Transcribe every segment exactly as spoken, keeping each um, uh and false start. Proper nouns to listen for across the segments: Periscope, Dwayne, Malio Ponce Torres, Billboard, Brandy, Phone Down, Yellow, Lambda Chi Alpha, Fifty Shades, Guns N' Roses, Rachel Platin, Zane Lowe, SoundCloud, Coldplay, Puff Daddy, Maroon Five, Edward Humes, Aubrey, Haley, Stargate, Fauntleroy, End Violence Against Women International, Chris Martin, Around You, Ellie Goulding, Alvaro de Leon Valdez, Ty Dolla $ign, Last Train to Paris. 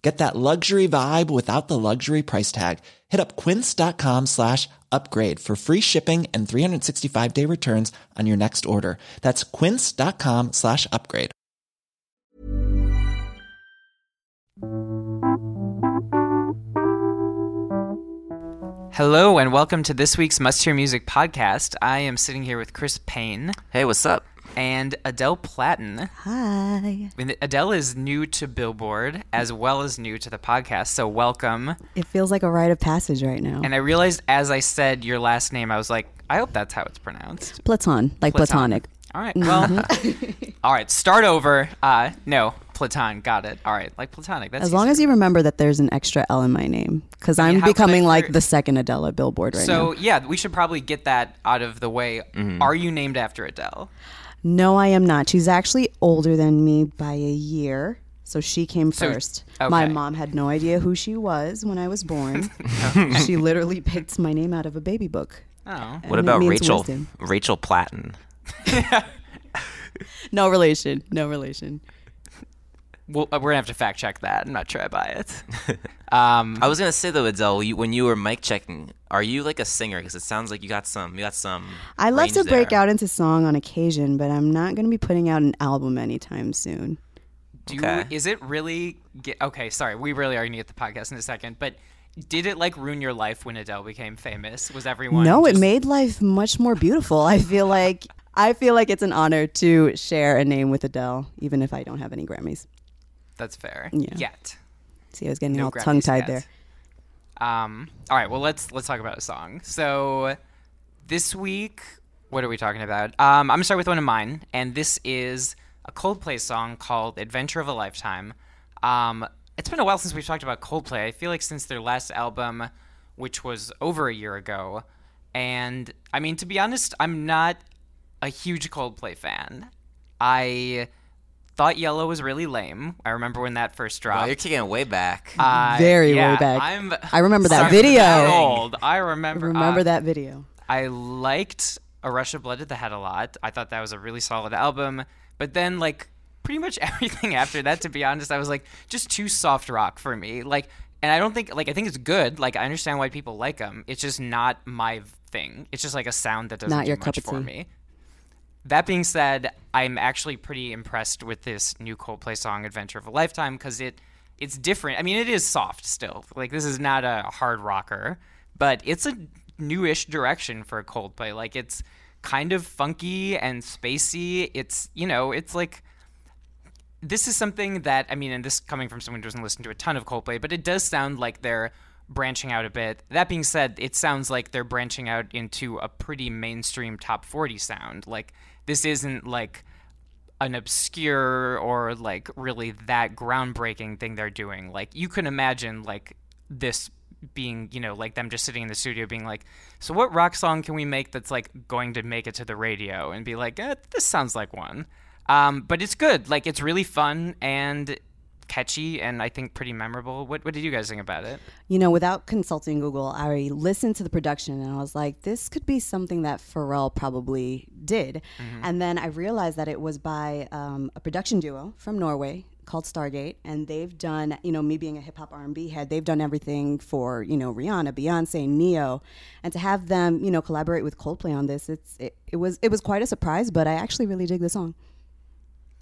Get that luxury vibe without the luxury price tag. Hit up quince.com slash upgrade for free shipping and three sixty-five day returns on your next order. That's quince.com slash upgrade. Hello and welcome to this week's Must Hear Music podcast. I am sitting here with Chris Payne. Hey, what's up? And Adele Platin. Hi. Adele is new to Billboard as well as new to the podcast, so welcome. It feels like a rite of passage right now. And I realized as I said your last name, I was like, I hope that's how it's pronounced. Platon, like Platon. Platonic. All right, well, mm-hmm. all right, start over. Uh, no, Platon, got it. All right, like Platonic. That's as easy. Long as you remember that there's an extra L in my name, because I'm yeah, becoming like the second Adele at Billboard right so, now. So, yeah, we should probably get that out of the way. Mm-hmm. Are you named after Adele? No, I am not. She's actually older than me by a year, so she came first. So, okay. My mom had no idea who she was when I was born. She literally picked my name out of a baby book. Oh, what about Rachel? Wisdom. Rachel Platin. No relation. No relation. Well, we're gonna have to fact check that. I'm not sure I buy it. Um, I was gonna say though, Adele, you, when you were mic checking, are you like a singer? Because it sounds like you got some. You got some. I love to break there. out into song on occasion, but I'm not gonna be putting out an album anytime soon. Do okay. you, is it really? Get, okay, sorry, we really are gonna get the podcast in a second, but. Did it like ruin your life when Adele became famous? Was everyone No, just... it made life much more beautiful. I feel like I feel like it's an honor to share a name with Adele, even if I don't have any Grammys. That's fair. Yeah. Yet. See, I was getting no all Grammys tongue-tied yet. there. Um all right, well let's let's talk about a song. So this week, what are we talking about? Um I'm gonna start with one of mine, and this is a Coldplay song called Adventure of a Lifetime. Um It's been a while since we've talked about Coldplay. I feel like since their last album, which was over a year ago. And, I mean, to be honest, I'm not a huge Coldplay fan. I thought Yellow was really lame. I remember when that first dropped. Wow, you're taking it way back. Uh, Very yeah, way back. I'm, I remember that video. Old. I remember, remember uh, that video. I liked A Rush of Blood to the Head a lot. I thought that was a really solid album. But then, like... pretty much everything after that, to be honest, I was like, just too soft rock for me. Like, and I don't think, like, I think it's good. Like, I understand why people like them. It's just not my thing. It's just like a sound that doesn't not do your much cup of for tea. me. That being said, I'm actually pretty impressed with this new Coldplay song, Adventure of a Lifetime, because it it's different. I mean, it is soft still. Like, this is not a hard rocker, but it's a newish direction for Coldplay. Like, it's kind of funky and spacey. It's, you know, it's like... This is something that, I mean, and this coming from someone who doesn't listen to a ton of Coldplay, but it does sound like they're branching out a bit. That being said, it sounds like they're branching out into a pretty mainstream top forty sound. Like, this isn't, like, an obscure or, like, really that groundbreaking thing they're doing. Like, you can imagine, like, this being, you know, like them just sitting in the studio being like, so what rock song can we make that's, like, going to make it to the radio? And be like, eh, this sounds like one. Um, but it's good. Like, it's really fun and catchy and I think pretty memorable. What What did you guys think about it? You know, without consulting Google, I listened to the production and I was like, this could be something that Pharrell probably did. Mm-hmm. And then I realized that it was by um, a production duo from Norway called Stargate. And they've done, you know, me being a hip hop R and B head, they've done everything for, you know, Rihanna, Beyonce, Neo. And to have them, you know, collaborate with Coldplay on this, it's it, it was it was quite a surprise, but I actually really dig the song.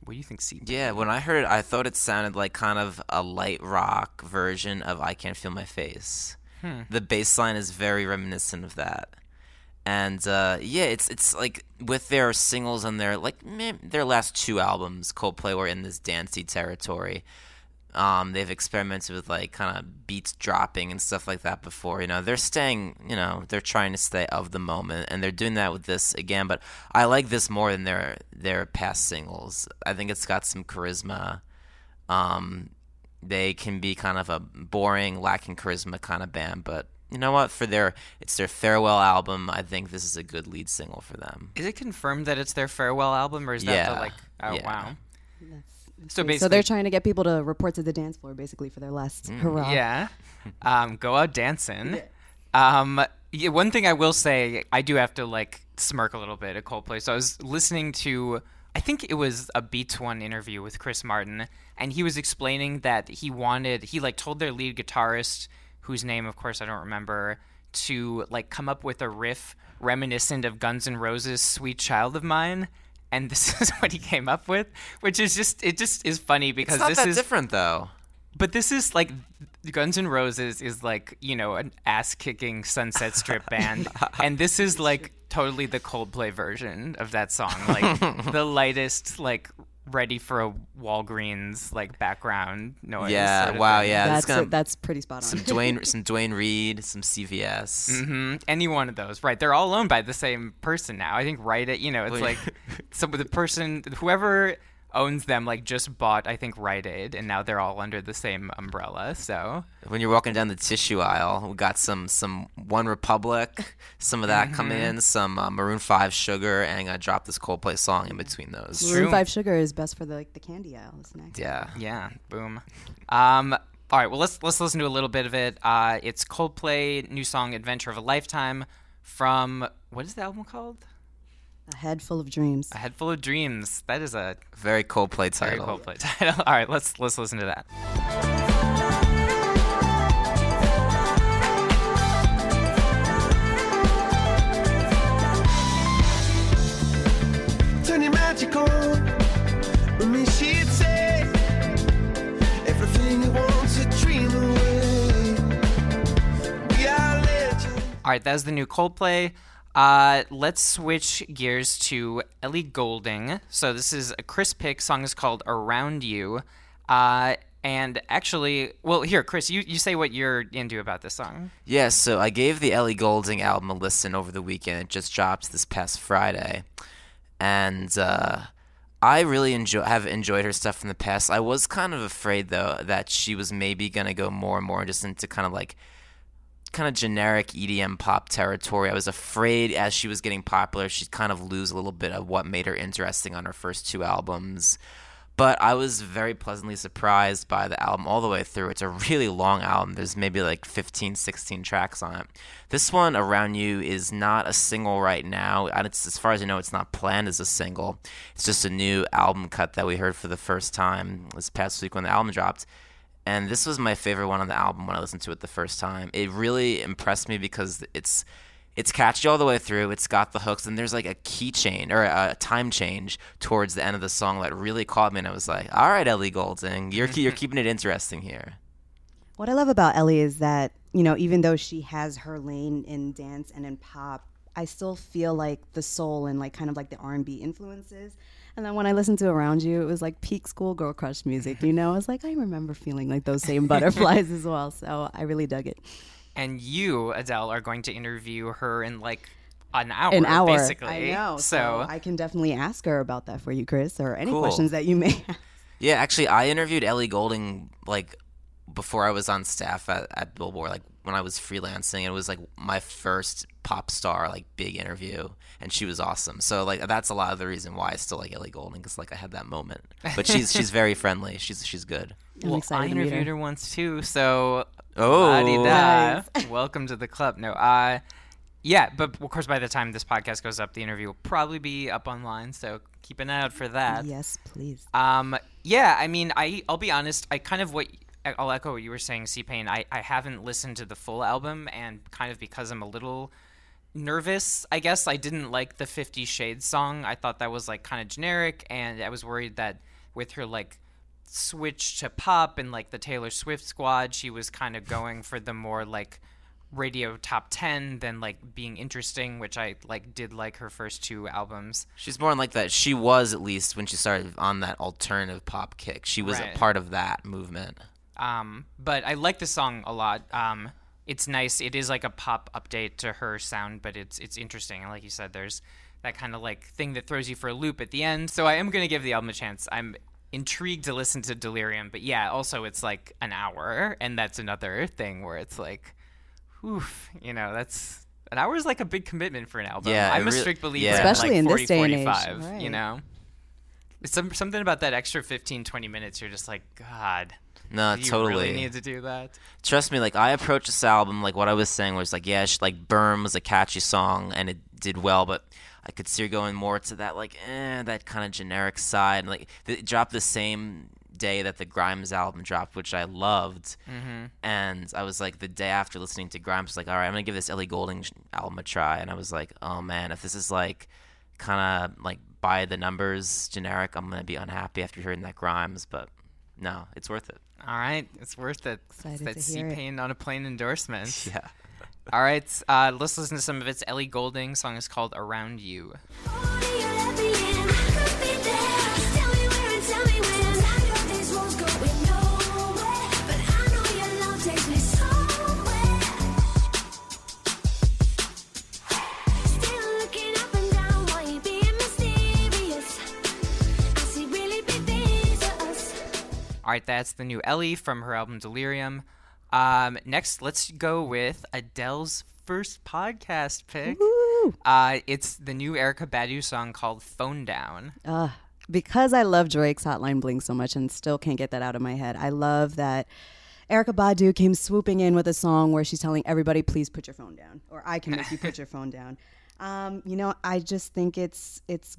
What do you think, C P? Yeah, when I heard it, I thought it sounded like kind of a light rock version of I Can't Feel My Face. Hmm. The bass line is very reminiscent of that. And, uh, yeah, it's it's like with their singles and their like meh, their last two albums, Coldplay were in this dancey territory. Um, they've experimented with like kind of beats dropping and stuff like that before. You know, they're staying. You know, they're trying to stay of the moment, and they're doing that with this again. But I like this more than their their past singles. I think it's got some charisma. Um, they can be kind of a boring, lacking charisma kind of band, but you know what? For their it's their farewell album. I think this is a good lead single for them. Is it confirmed that it's their farewell album, or is that yeah. the, like? Oh yeah. wow. That's- So, basically, so they're trying to get people to report to the dance floor, basically, for their last mm, hurrah. Yeah. Um, go out dancing. Yeah. Um, yeah, one thing I will say, I do have to, like, smirk a little bit at Coldplay. So I was listening to, I think it was a Beats One interview with Chris Martin, and he was explaining that he wanted, he, like, told their lead guitarist, whose name, of course, I don't remember, to, like, come up with a riff reminiscent of Guns N' Roses' Sweet Child of Mine. And this is what he came up with, which is just, it just is funny because this is... It's not that is, different, though. But this is, like, Guns N' Roses is, like, you know, an ass-kicking Sunset Strip band. And this is, like, totally the Coldplay version of that song. Like, the lightest, like, ready for a Walgreens, like, background noise. Yeah, sort of wow, thing. yeah. That's, gonna, that's pretty spot on. Some Dwayne, some Dwayne Reed, some C V S. Mm-hmm. Any one of those, right. They're all owned by the same person now. I think right at, you know, it's like some the person, whoever owns them, like, just bought, I think, Rite Aid, and now they're all under the same umbrella, so. When you're walking down the tissue aisle, we got some, some One Republic, some of that mm-hmm. come in, some uh, Maroon Five Sugar, and I dropped this Coldplay song in between those. Maroon True. Five Sugar is best for, the, like, the candy aisle, isn't it? Yeah. Yeah. Boom. Um, all right, well, let's let's listen to a little bit of it. Uh, it's Coldplay, new song, Adventure of a Lifetime, from, what is the album called? A Head Full of Dreams. A Head Full of Dreams. That is a very Coldplay title. Very Coldplay title. All right, let's let's listen to that. Turn your magic on. Let me see it say everything you want to dream away. We are legends. All right, that's the new Coldplay. Uh, let's switch gears to Ellie Goulding. So this is a Chris pick. Song is called Around You. Uh, and actually, well, here, Chris, you, you say what you're into about this song. Yeah, so I gave the Ellie Goulding album a listen over the weekend. It just dropped this past Friday. And uh, I really enjoy have enjoyed her stuff in the past. I was kind of afraid, though, that she was maybe going to go more and more just into kind of like kind of generic E D M pop territory. I was afraid as she was getting popular, she'd kind of lose a little bit of what made her interesting on her first two albums. But I was very pleasantly surprised by the album all the way through. It's a really long album. There's maybe like fifteen, sixteen tracks on it. This one, Around You, is not a single right now. And it's, as far as I know, it's not planned as a single. It's just a new album cut that we heard for the first time this past week when the album dropped. And this was my favorite one on the album when I listened to it the first time. It really impressed me because it's it's catchy all the way through. It's got the hooks, and there's like a key change or a time change towards the end of the song that really caught me. And I was like, all right, Ellie Goulding, you're you're keeping it interesting here. What I love about Ellie is that, you know, even though she has her lane in dance and in pop, I still feel like the soul and like kind of like the R and B influences. And then when I listened to Around You, it was like peak schoolgirl crush music, you know? I was like, I remember feeling like those same butterflies as well. So I really dug it. And you, Adele, are going to interview her in like an hour, an hour. basically. I know. So, so I can definitely ask her about that for you, Chris, or any cool. questions that you may have. Yeah, actually, I interviewed Ellie Goulding like before I was on staff at, at Billboard, like when I was freelancing. It was like my first pop star, like big interview, and she was awesome. So like that's a lot of the reason why I still like Ellie Goulding, because like I had that moment. But she's she's very friendly. She's she's good. I'm well, excited I interviewed to meet her. her once too. So oh, nice. Welcome to the club. No, uh, yeah. But of course, by the time this podcast goes up, the interview will probably be up online. So keep an eye out for that. Yes, please. Um, yeah. I mean, I I'll be honest. I kind of what. I'll echo what you were saying, C-Pain. I, I haven't listened to the full album, and kind of because I'm a little nervous, I guess, I didn't like the Fifty Shades song. I thought that was, like, kind of generic, and I was worried that with her, like, switch to pop and, like, the Taylor Swift squad, she was kind of going for the more, like, radio top ten than like being interesting, which I like did like her first two albums. She's more like that. She was, at least when she started on that alternative pop kick, she was right. a part of that movement. Um, but I like the song a lot. Um, it's nice. It is like a pop update to her sound, but it's it's interesting. And like you said, there's that kind of like thing that throws you for a loop at the end. So I am going to give the album a chance. I'm intrigued to listen to Delirium, but yeah, also it's like an hour, and that's another thing where it's like, oof, you know, that's an hour is like a big commitment for an album. Yeah, I'm a really, strict believer, yeah. especially like in forty, this day forty-five, and age, right. you know, it's some, something about that extra fifteen, twenty minutes. You're just like, God. No, do you totally really need to do that? Trust me, like I approached this album, like what I was saying was like, yeah, she, like Berm was a catchy song and it did well, but I could see her going more to that like, eh, that kind of generic side. And, like it dropped the same day that the Grimes album dropped, which I loved, mm-hmm. and I was like, the day after listening to Grimes, I was like, all right, I'm gonna give this Ellie Goulding album a try, and I was like, oh man, if this is like kind of like by the numbers generic, I'm gonna be unhappy after hearing that Grimes, but no, it's worth it. All right, it's worth it. Excited it's that C-Pain on a plane endorsement. Yeah. All right, uh, let's listen to some of it. It's Ellie Goulding. The song is called Around You. All right, that's the new Ellie from her album Delirium. Um, next, let's go with Adele's first podcast pick. Uh, it's the new Erykah Badu song called Phone Down. Uh, because I love Drake's Hotline Bling so much and still can't get that out of my head, I love that Erykah Badu came swooping in with a song where she's telling everybody, please put your phone down, or I can make you put your phone down. Um, you know, I just think it's it's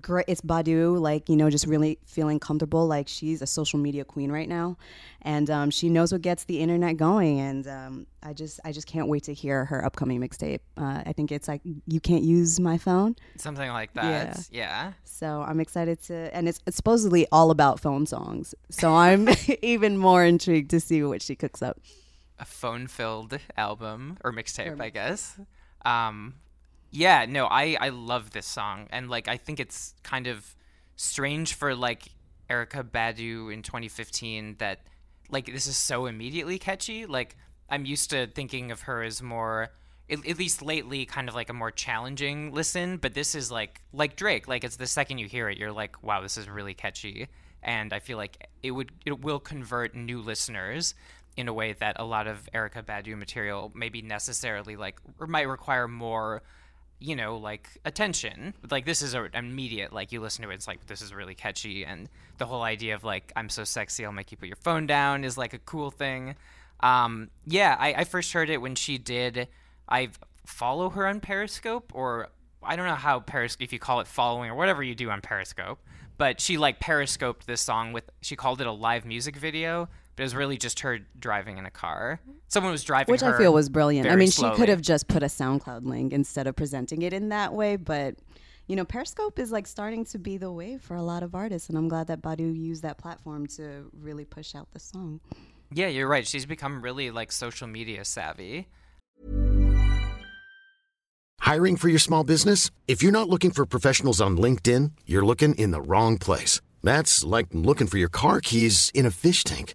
great. It's Badu, like, you know, just really feeling comfortable. Like, she's a social media queen right now, and um, she knows what gets the internet going. And um, I just, I just can't wait to hear her upcoming mixtape. Uh, I think it's like You Can't Use My Phone, something like that. Yeah. yeah. So I'm excited to, and it's, it's supposedly all about phone songs. So I'm even more intrigued to see what she cooks up. A phone-filled album or mixtape, or I guess. Um, Yeah, no, I, I love this song. And, like, I think it's kind of strange for, like, Erykah Badu in twenty fifteen that, like, this is so immediately catchy. Like, I'm used to thinking of her as more, at, at least lately, kind of like a more challenging listen. But this is, like, like Drake. Like, it's the second you hear it, you're like, wow, this is really catchy. And I feel like it would it will convert new listeners in a way that a lot of Erykah Badu material maybe necessarily, like, might require more, you know, like attention. Like, this is a immediate, like, you listen to it, it's like, this is really catchy. And the whole idea of like, I'm so sexy, I'll make you put your phone down is like a cool thing. Um, yeah, I, I first heard it when she did, I follow her on Periscope, or I don't know how Periscope, if you call it following or whatever you do on Periscope, but she like Periscoped this song with, she called it a live music video, but it was really just her driving in a car. Someone was driving Which her Which I feel was brilliant. I mean, slowly. She could have just put a SoundCloud link instead of presenting it in that way. But, you know, Periscope is like starting to be the wave for a lot of artists. And I'm glad that Badu used that platform to really push out the song. Yeah, you're right. She's become really like social media savvy. Hiring for your small business? If you're not looking for professionals on LinkedIn, you're looking in the wrong place. That's like looking for your car keys in a fish tank.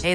Hey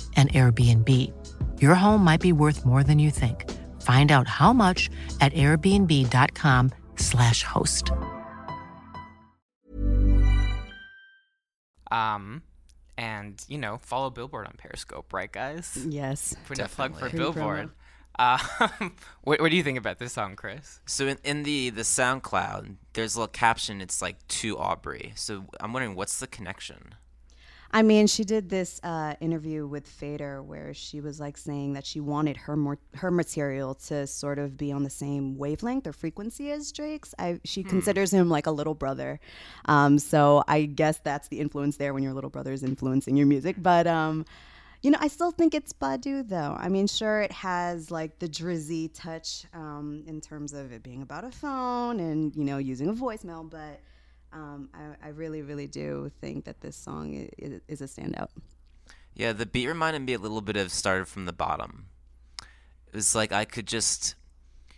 an Airbnb. Your home might be worth more than you think. Find out how much at airbnb dot com slash host. Um, and, you know, follow Billboard on Periscope, right, guys? Yes. Putting a plug for Billboard. Uh, what, what do you think about this song, Chris? So in, in the, the SoundCloud, there's a little caption. It's like, to Aubrey. So I'm wondering, what's the connection? I mean, she did this uh, interview with Fader where she was like saying that she wanted her more, her material to sort of be on the same wavelength or frequency as Drake's. I, she hmm. considers him like a little brother. Um, so I guess that's the influence there when your little brother is influencing your music. But, um, you know, I still think it's Badu, though. I mean, sure, it has like the drizzy touch um, in terms of it being about a phone and, you know, using a voicemail, but... Um, I, I really, really do think that this song is, is a standout. Yeah, the beat reminded me a little bit of Started From the Bottom. It was like I could just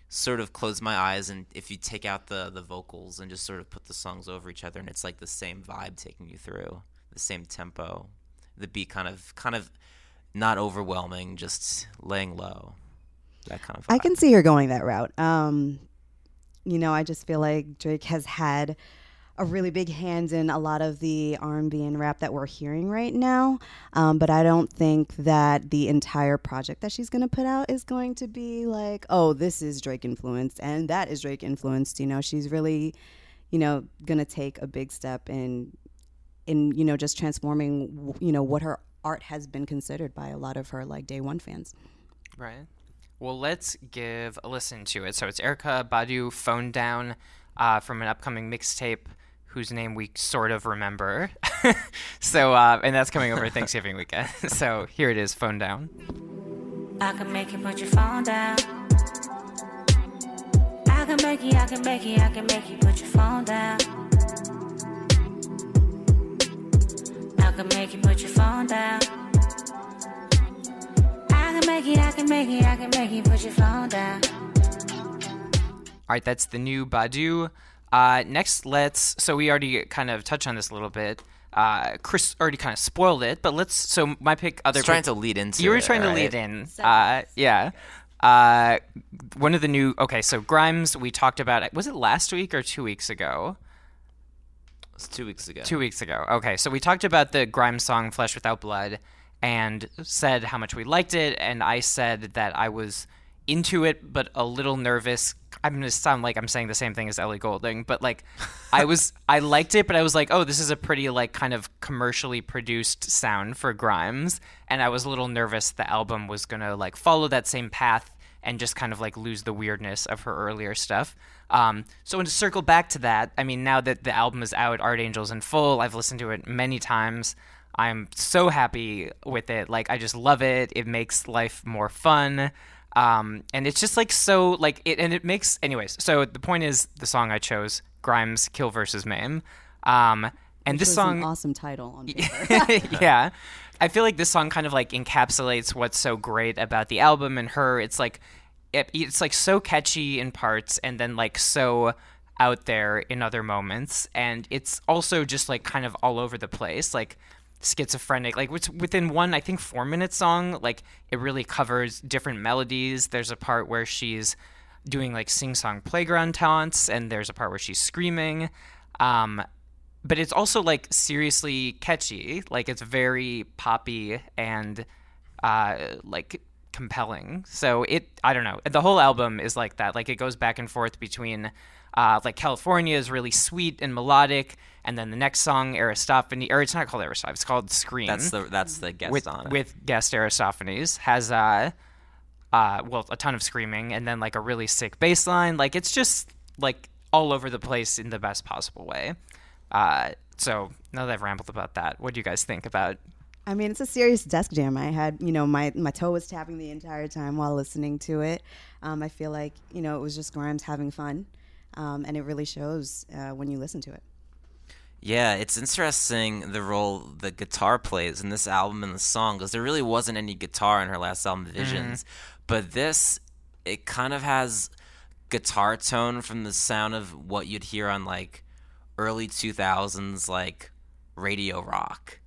sort of close my eyes, and if you take out the, the vocals and just sort of put the songs over each other, and it's like the same vibe taking you through, the same tempo. The beat kind of, kind of not overwhelming, just laying low. That kind of vibe. I can see her going that route. Um, you know, I just feel like Drake has had... a really big hand in a lot of the R and B and rap that we're hearing right now. Um, but I don't think that the entire project that she's going to put out is going to be like, oh, this is Drake influenced and that is Drake influenced. You know, she's really, you know, going to take a big step in, in, you know, just transforming, you know, what her art has been considered by a lot of her like day one fans. Right. Well, let's give a listen to it. So it's Erykah Badu, Phone Down, uh, from an upcoming mixtape whose name we sort of remember. so, uh, and that's coming over Thanksgiving weekend. So here it is, Phone Down. I can make you put your phone down. I can make you, I can make you, I can make you put your phone down. I can make you put your phone down. I can make you, I can make you, I can make you put your phone down. All right, that's the new Badu. Uh, next, let's, so we already kind of touched on this a little bit. Uh, Chris already kind of spoiled it, but let's, so my pick, other pick. trying to lead into You were it, trying right? to lead in. Uh, yeah. Uh, one of the new, okay, so Grimes, we talked about, was it last week or two weeks ago? It was two weeks ago. Two weeks ago. Okay, so we talked about the Grimes song, Flesh Without Blood, and said how much we liked it, and I said that I was into it, but a little nervous. I'm going to sound like I'm saying the same thing as Ellie Goulding, but like I was, I liked it, but I was like, oh, this is a pretty like kind of commercially produced sound for Grimes. And I was a little nervous the album was going to like follow that same path and just kind of like lose the weirdness of her earlier stuff. Um, so to circle back to that, I mean, now that the album is out, Art Angels in full, I've listened to it many times. I'm so happy with it. Like, I just love it. It makes life more fun. Um, and it's just like, so like it, and it makes anyways. So the point is the song I chose, Grimes, Kill versus. Mame. Um, and Which this was song, an awesome title on paper. Yeah. I feel like this song kind of like encapsulates what's so great about the album and her. It's like, it, it's like so catchy in parts and then like so out there in other moments. And it's also just like kind of all over the place. Like, schizophrenic, like within one, I think, four minute song, like it really covers different melodies. There's a part where she's doing like sing song playground taunts, and there's a part where she's screaming. Um, but it's also like seriously catchy, like it's very poppy and uh, like compelling. So it, I don't know, the whole album is like that, like it goes back and forth between. Uh, like California is really sweet and melodic, and then the next song, Aristophanes, or it's not called Aristophanes, it's called Scream. That's the that's the guest with, on it. With guest Aristophanes, has uh, uh, well a ton of screaming, and then like a really sick bass line. Like it's just like all over the place in the best possible way. Uh, so now that I've rambled about that, what do you guys think about? I mean, it's a serious desk jam. I had, you know, my, my toe was tapping the entire time while listening to it. Um, I feel like, you know, it was just Grimes having fun. Um, and it really shows uh, when you listen to it. Yeah, it's interesting the role the guitar plays in this album and the song, because there really wasn't any guitar in her last album, Visions. Mm-hmm. But this, it kind of has guitar tone from the sound of what you'd hear on, like, early two thousands, like, radio rock.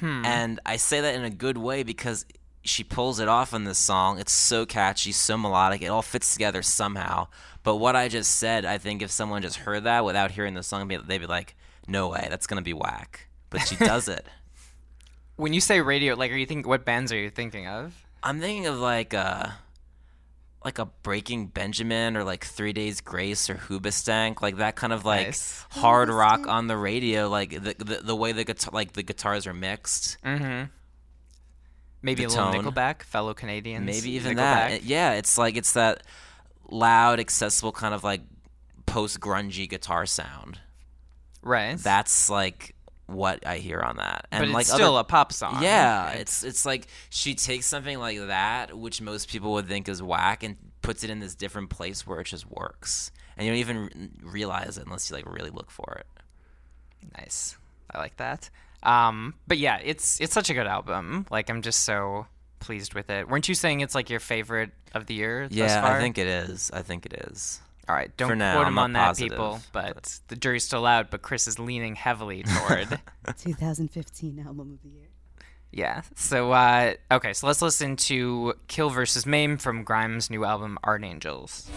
Hmm. And I say that in a good way because she pulls it off in this song. It's so catchy, so melodic. It all fits together somehow. But what I just said, I think if someone just heard that without hearing the song, they'd be like, no way, that's going to be whack. but she does it. When you say radio, like, are you thinking, what bands are you thinking of? I'm thinking of like a, like a Breaking Benjamin or like Three Days Grace or Hoobastank, like that kind of like nice. hard Hoobastank. rock on the radio, like the the, the way the guitar, like the guitars are mixed. Mm-hmm. Maybe the a tone. little Nickelback, fellow Canadians. Maybe even Nickelback. that. It, yeah, it's like it's that loud, accessible kind of like post-grungy guitar sound. Right. That's like what I hear on that. And but it's like still other, a pop song. Yeah, right? it's it's like she takes something like that, which most people would think is whack, and puts it in this different place where it just works. And you don't even realize it unless you like really look for it. Nice. I like that. Um, but yeah, it's it's such a good album. Like, I'm just so pleased with it. Weren't you saying it's like your favorite of the year yeah, thus far? Yeah, I think it is. I think it is. All right, don't For now, quote him I'm on that, positive, people. But, but the jury's still out. But Chris is leaning heavily toward twenty fifteen album of the year. Yeah. So uh, okay, so let's listen to "Kill versus. Maim" from Grimes' new album, Archangels.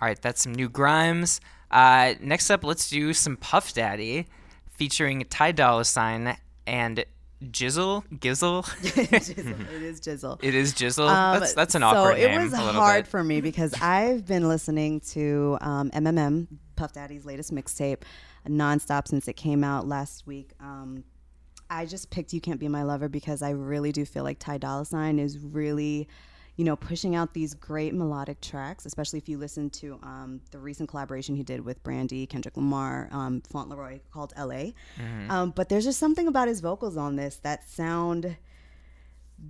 All right, that's some new Grimes. Uh, next up, let's do some Puff Daddy featuring Ty Dolla $ign and Jizzle. Gizzle? Jizzle. It is Jizzle. It is Jizzle. Um, that's, that's an so awkward name. So it was hard bit. for me because I've been listening to um, M M M, Puff Daddy's latest mixtape, nonstop since it came out last week. Um, I just picked You Can't Be My Lover because I really do feel like Ty Dolla $ign is really... you know, pushing out these great melodic tracks, especially if you listen to um, the recent collaboration he did with Brandy, Kendrick Lamar, um, Fauntleroy, called L A. Mm-hmm. Um, but there's just something about his vocals on this that sound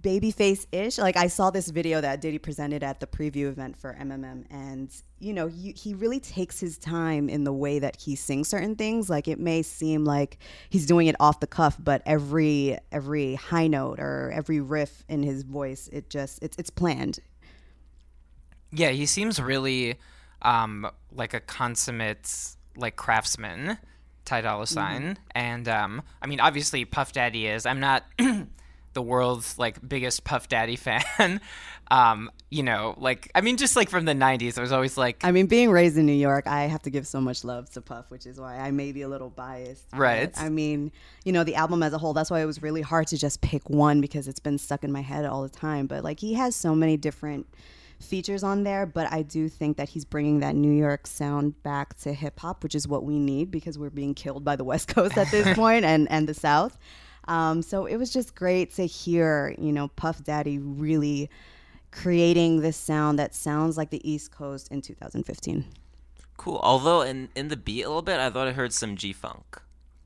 babyface-ish. Like, I saw this video that Diddy presented at the preview event for M M M, and, you know, he, he really takes his time in the way that he sings certain things. Like, it may seem like he's doing it off the cuff, but every every high note or every riff in his voice, it just, it's, it's planned. Yeah, he seems really um, like a consummate, like, craftsman, Ty Dolla $ign. Mm-hmm. And, um, I mean, obviously Puff Daddy is. I'm not... the world's like biggest Puff Daddy fan. um, you know, like, I mean, just like from the nineties, I was always like, I mean, being raised in New York, I have to give so much love to Puff, which is why I may be a little biased. Right. I mean, you know, the album as a whole, that's why it was really hard to just pick one because it's been stuck in my head all the time. But like, he has so many different features on there, but I do think that he's bringing that New York sound back to hip hop, which is what we need because we're being killed by the West Coast at this point and, and the South. Um, so it was just great to hear, you know, Puff Daddy really creating this sound that sounds like the East Coast in two thousand fifteen. Cool. Although in, in the beat a little bit, I thought I heard some G-Funk.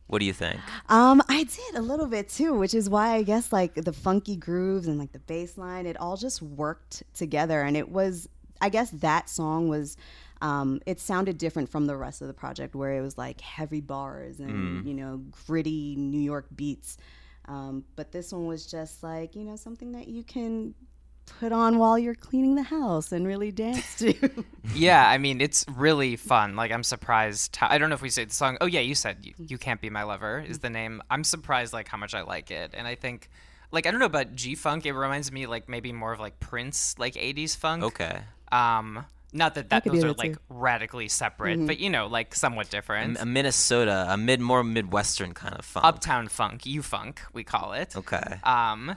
What do you think? Um, I did a little bit too, which is why I guess like the funky grooves and like the bass line, it all just worked together. And it was, I guess that song was... Um, it sounded different from the rest of the project where it was like heavy bars and, mm. you know, gritty New York beats. Um, but this one was just like, you know, something that you can put on while you're cleaning the house and really dance to. Yeah, I mean, it's really fun. Like, I'm surprised. How, I don't know if we say the song. Oh, yeah, you said you, you Can't Be My Lover is the name. I'm surprised, like, how much I like it. And I think, like, I don't know about G-Funk. It reminds me, like, maybe more of, like, Prince, like, eighties funk. Okay. Um... Not that, that those are, like, too. radically separate, mm-hmm. but, you know, like, somewhat different. A Minnesota, a mid more Midwestern kind of funk. Uptown funk, U-funk, we call it. Okay. Um,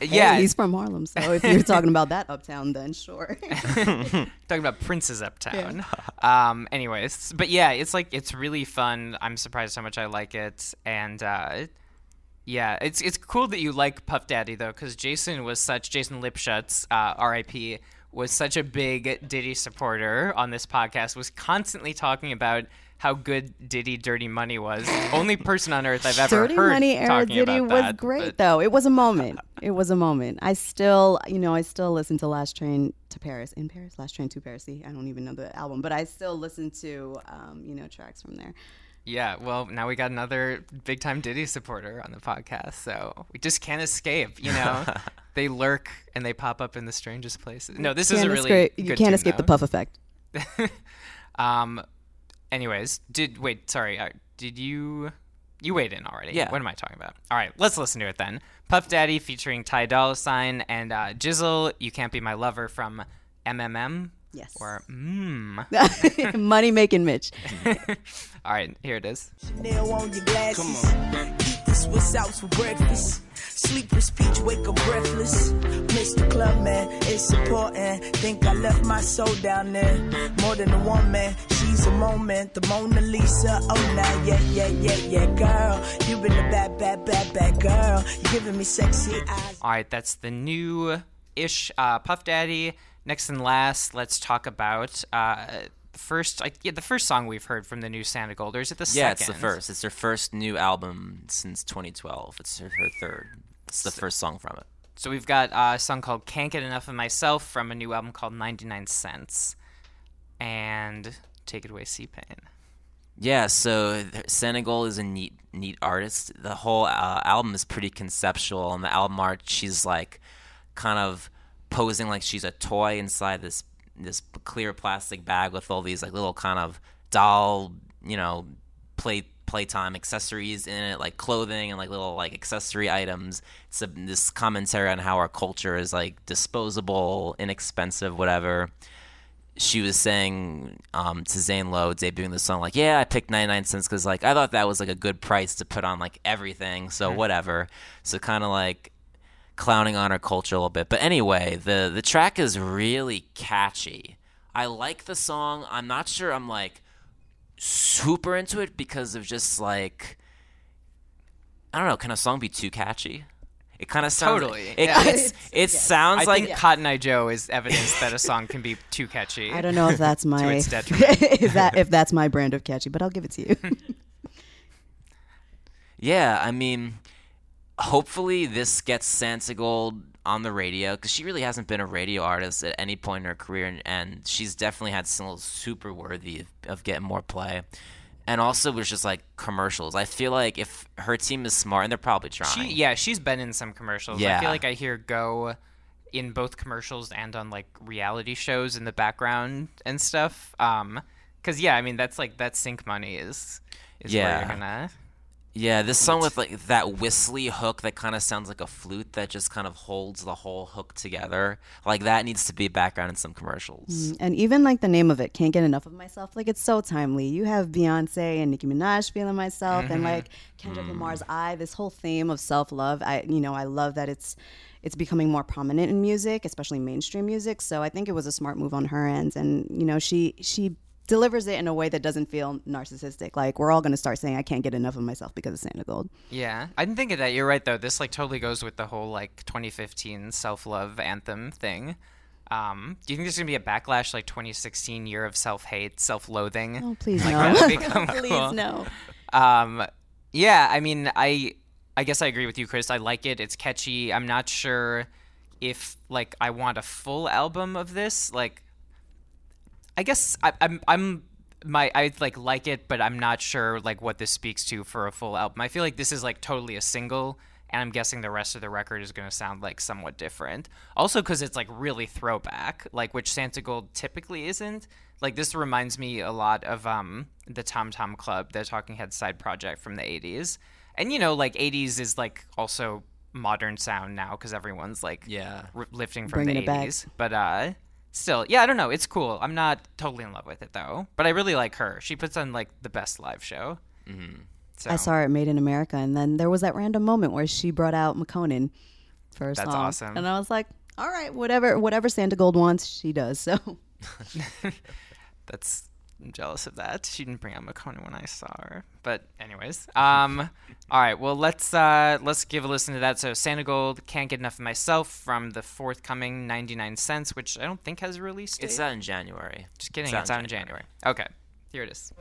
yeah. Hey, he's from Harlem, so if you're talking about that uptown, then sure. Talking about Prince's uptown. Yeah. Um, anyways, but, yeah, it's, like, it's really fun. I'm surprised how much I like it, and... Uh, Yeah, it's it's cool that you like Puff Daddy, though, because Jason was such, Jason Lipschutz, uh, R I P, was such a big Diddy supporter on this podcast, was constantly talking about how good Diddy Dirty Money was. Only person on earth I've ever Dirty heard Money talking era Diddy about was that, great, but... though. It was a moment. It was a moment. I still, you know, I still listen to Last Train to Paris. In Paris? Last Train to Paris. See, I don't even know the album, but I still listen to, um, you know, tracks from there. Yeah, well, now we got another big-time Diddy supporter on the podcast, so we just can't escape, you know? They lurk, and they pop up in the strangest places. No, this can't is a really escape, good You can't escape though. The Puff effect. Um, anyways, did wait, sorry, uh, did you... You weighed in already. Yeah. What am I talking about? All right, let's listen to it then. Puff Daddy featuring Ty Dolla $ign and uh, Jizzle, You Can't Be My Lover from M M M. Yes. Or mmm. Money making Mitch. All right, here it is. Chanel on your glasses. Come on. Eat the Swiss Alps for breakfast. Sleepless peach, wake up breathless. Miss the club, man. It's important. Think I left my soul down there. More than a woman. She's a moment. The Mona Lisa. Oh, now, yeah, yeah, yeah, yeah, girl. You've been a bad, bad, bad, bad girl. You're giving me sexy eyes. All right, that's the new-ish uh, Puff Daddy. Next and last, let's talk about uh, the first. Like, yeah, the first song we've heard from the new Santigold. Or is it the yeah, second? Yeah, it's the first. It's their first new album since twenty twelve. It's her, her third. It's the so, first song from it. So we've got uh, a song called "Can't Get Enough of Myself" from a new album called ninety-nine cents. And take it away, C-Pain. Yeah, so Santigold is a neat, neat artist. The whole uh, album is pretty conceptual. On the album art, she's like, kind of posing like she's a toy inside this this clear plastic bag with all these like little kind of doll, you know, play playtime accessories in it, like clothing and like little like accessory items. It's a, this commentary on how our culture is like disposable, inexpensive, whatever. She was saying um, to Zane Lowe, debuting the song, like, yeah, I picked ninety-nine cents because like I thought that was like a good price to put on like everything, so mm-hmm. whatever. So kind of like clowning on her culture a little bit. But anyway, the the track is really catchy. I like the song. I'm not sure I'm like super into it because of just like, I don't know, can a song be too catchy? It kind of sounds totally. It, yeah. it's, it yeah. sounds I like think yeah. Cotton Eye Joe is evidence that a song can be too catchy. I don't know if that's my to its detriment. if, that, if that's my brand of catchy, but I'll give it to you. Yeah, I mean, hopefully this gets Santigold on the radio because she really hasn't been a radio artist at any point in her career, and, and she's definitely had singles super worthy of, of getting more play. And also was just like commercials. I feel like if her team is smart, and they're probably trying. She, yeah, she's been in some commercials. Yeah. I feel like I hear Go in both commercials and on like reality shows in the background and stuff. Um, because yeah, I mean that's like that sync money is is yeah. where you're gonna. Yeah, this song with like that whistly hook that kind of sounds like a flute that just kind of holds the whole hook together. Like that needs to be background in some commercials. And even like the name of it, Can't Get Enough of Myself. Like it's so timely. You have Beyonce and Nicki Minaj feeling myself, mm-hmm. and like Kendrick mm. Lamar's "I." This whole theme of self-love. I, you know, I love that it's it's becoming more prominent in music, especially mainstream music. So I think it was a smart move on her end, and you know, she she. delivers it in a way that doesn't feel narcissistic. Like, we're all going to start saying I can't get enough of myself because of Santigold. Yeah. I didn't think of that. You're right, though. This, like, totally goes with the whole, like, twenty fifteen self-love anthem thing. Um, do you think there's going to be a backlash, like, twenty sixteen year of self-hate, self-loathing? Oh, please like, no. Become please cool. no. Um, yeah, I mean, I, I guess I agree with you, Chris. I like it. It's catchy. I'm not sure if, like, I want a full album of this. Like, I guess I, I'm I'm my I like like it, but I'm not sure like what this speaks to for a full album. I feel like this is like totally a single, and I'm guessing the rest of the record is going to sound like somewhat different. Also, because it's like really throwback, like which Santigold typically isn't. Like this reminds me a lot of um the Tom Tom Club, the Talking Heads side project from the eighties, and you know like eighties is like also modern sound now because everyone's like yeah r- lifting from Bringing the eighties, but uh. Still, yeah, I don't know. It's cool. I'm not totally in love with it, though. But I really like her. She puts on, like, the best live show. Mm-hmm. So. I saw her at Made in America, and then there was that random moment where she brought out McConan for her That's song. That's awesome. And I was like, all right, whatever whatever Santigold wants, she does. So That's I'm jealous of that. She didn't bring out McConan when I saw her. But anyways. Um, all right, well, let's uh, let's give a listen to that. So Santigold, Can't Get Enough of Myself from the forthcoming ninety-nine cents, which I don't think has a release date. It's out in January. Just kidding. It's out, it's out in January. January. Okay, here it is.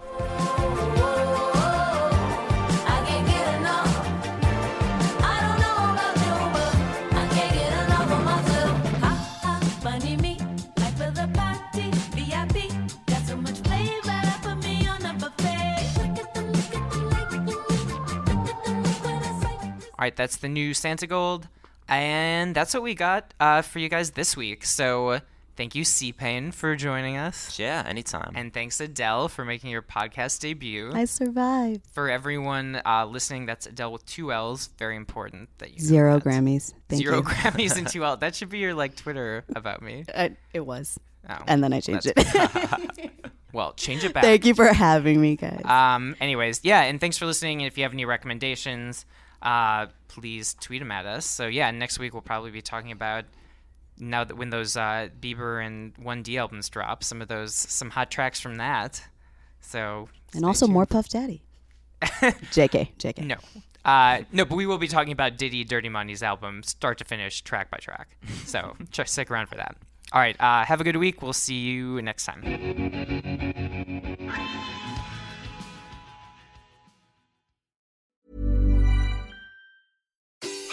All right, that's the new Santigold, and that's what we got uh, for you guys this week. So Thank you, C-Pain, for joining us. Yeah, anytime. And thanks, Adele, for making your podcast debut. I survived. For everyone uh, listening, that's Adele with two L's. Very important that you Zero that. Grammys. Thank Zero you. Grammys and two L's. That should be your, like, Twitter about me. I, it was. Oh, and then I changed it. Well, change it back. Thank you for having me, guys. Um. Anyways, yeah, and thanks for listening. And if you have any recommendations, uh, please tweet them at us. So, yeah, next week we'll probably be talking about... now that when those uh, Bieber and one D albums drop, some of those, some hot tracks from that. So and also tuned. More Puff Daddy. J K, J K. No, uh, no, but we will be talking about Diddy, Dirty Money's album, start to finish, track by track. So stick around for that. All right, uh, have a good week. We'll see you next time.